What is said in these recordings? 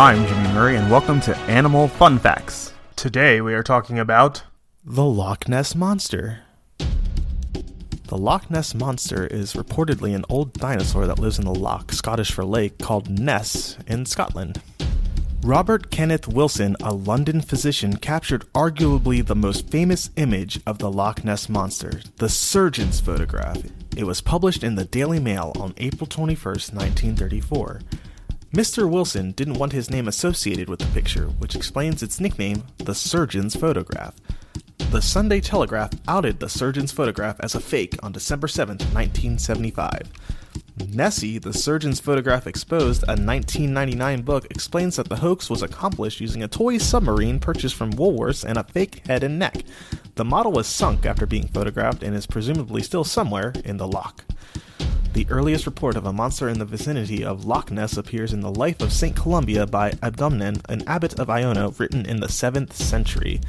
I'm Jimmy Murray, and welcome to Animal Fun Facts. Today we are talking about the Loch Ness Monster. The Loch Ness Monster is reportedly an old dinosaur that lives in the Loch, Scottish for lake, called Ness in Scotland. Robert Kenneth Wilson, a London physician, captured arguably the most famous image of the Loch Ness Monster, the Surgeon's Photograph. It was published in the Daily Mail on April 21, 1934. Mr. Wilson didn't want his name associated with the picture, which explains its nickname, the Surgeon's Photograph. The Sunday Telegraph outed the Surgeon's Photograph as a fake on December 7, 1975. Nessie, The Surgeon's Photograph Exposed, a 1999 book, explains that the hoax was accomplished using a toy submarine purchased from Woolworths and a fake head and neck. The model was sunk after being photographed and is presumably still somewhere in the Loch. The earliest report of a monster in the vicinity of Loch Ness appears in the Life of St. Columba by Adomnán, an abbot of Iona, written in the 7th century.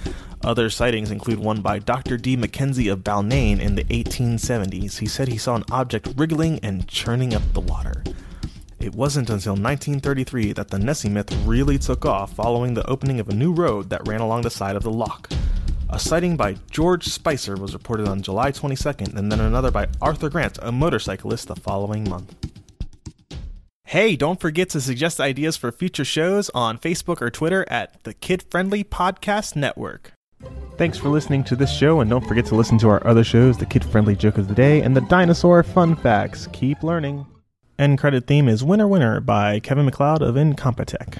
Other sightings include one by Dr. D. Mackenzie of Balnain in the 1870s. He said he saw an object wriggling and churning up the water. It wasn't until 1933 that the Nessie myth really took off following the opening of a new road that ran along the side of the loch. A sighting by George Spicer was reported on July 22nd, and then another by Arthur Grant, a motorcyclist, the following month. Hey, don't forget to suggest ideas for future shows on Facebook or Twitter at the Kid Friendly Podcast Network. Thanks for listening to this show, and don't forget to listen to our other shows, the Kid Friendly Joke of the Day and the Dinosaur Fun Facts. Keep learning. End credit theme is Winner Winner by Kevin MacLeod of Incompetech.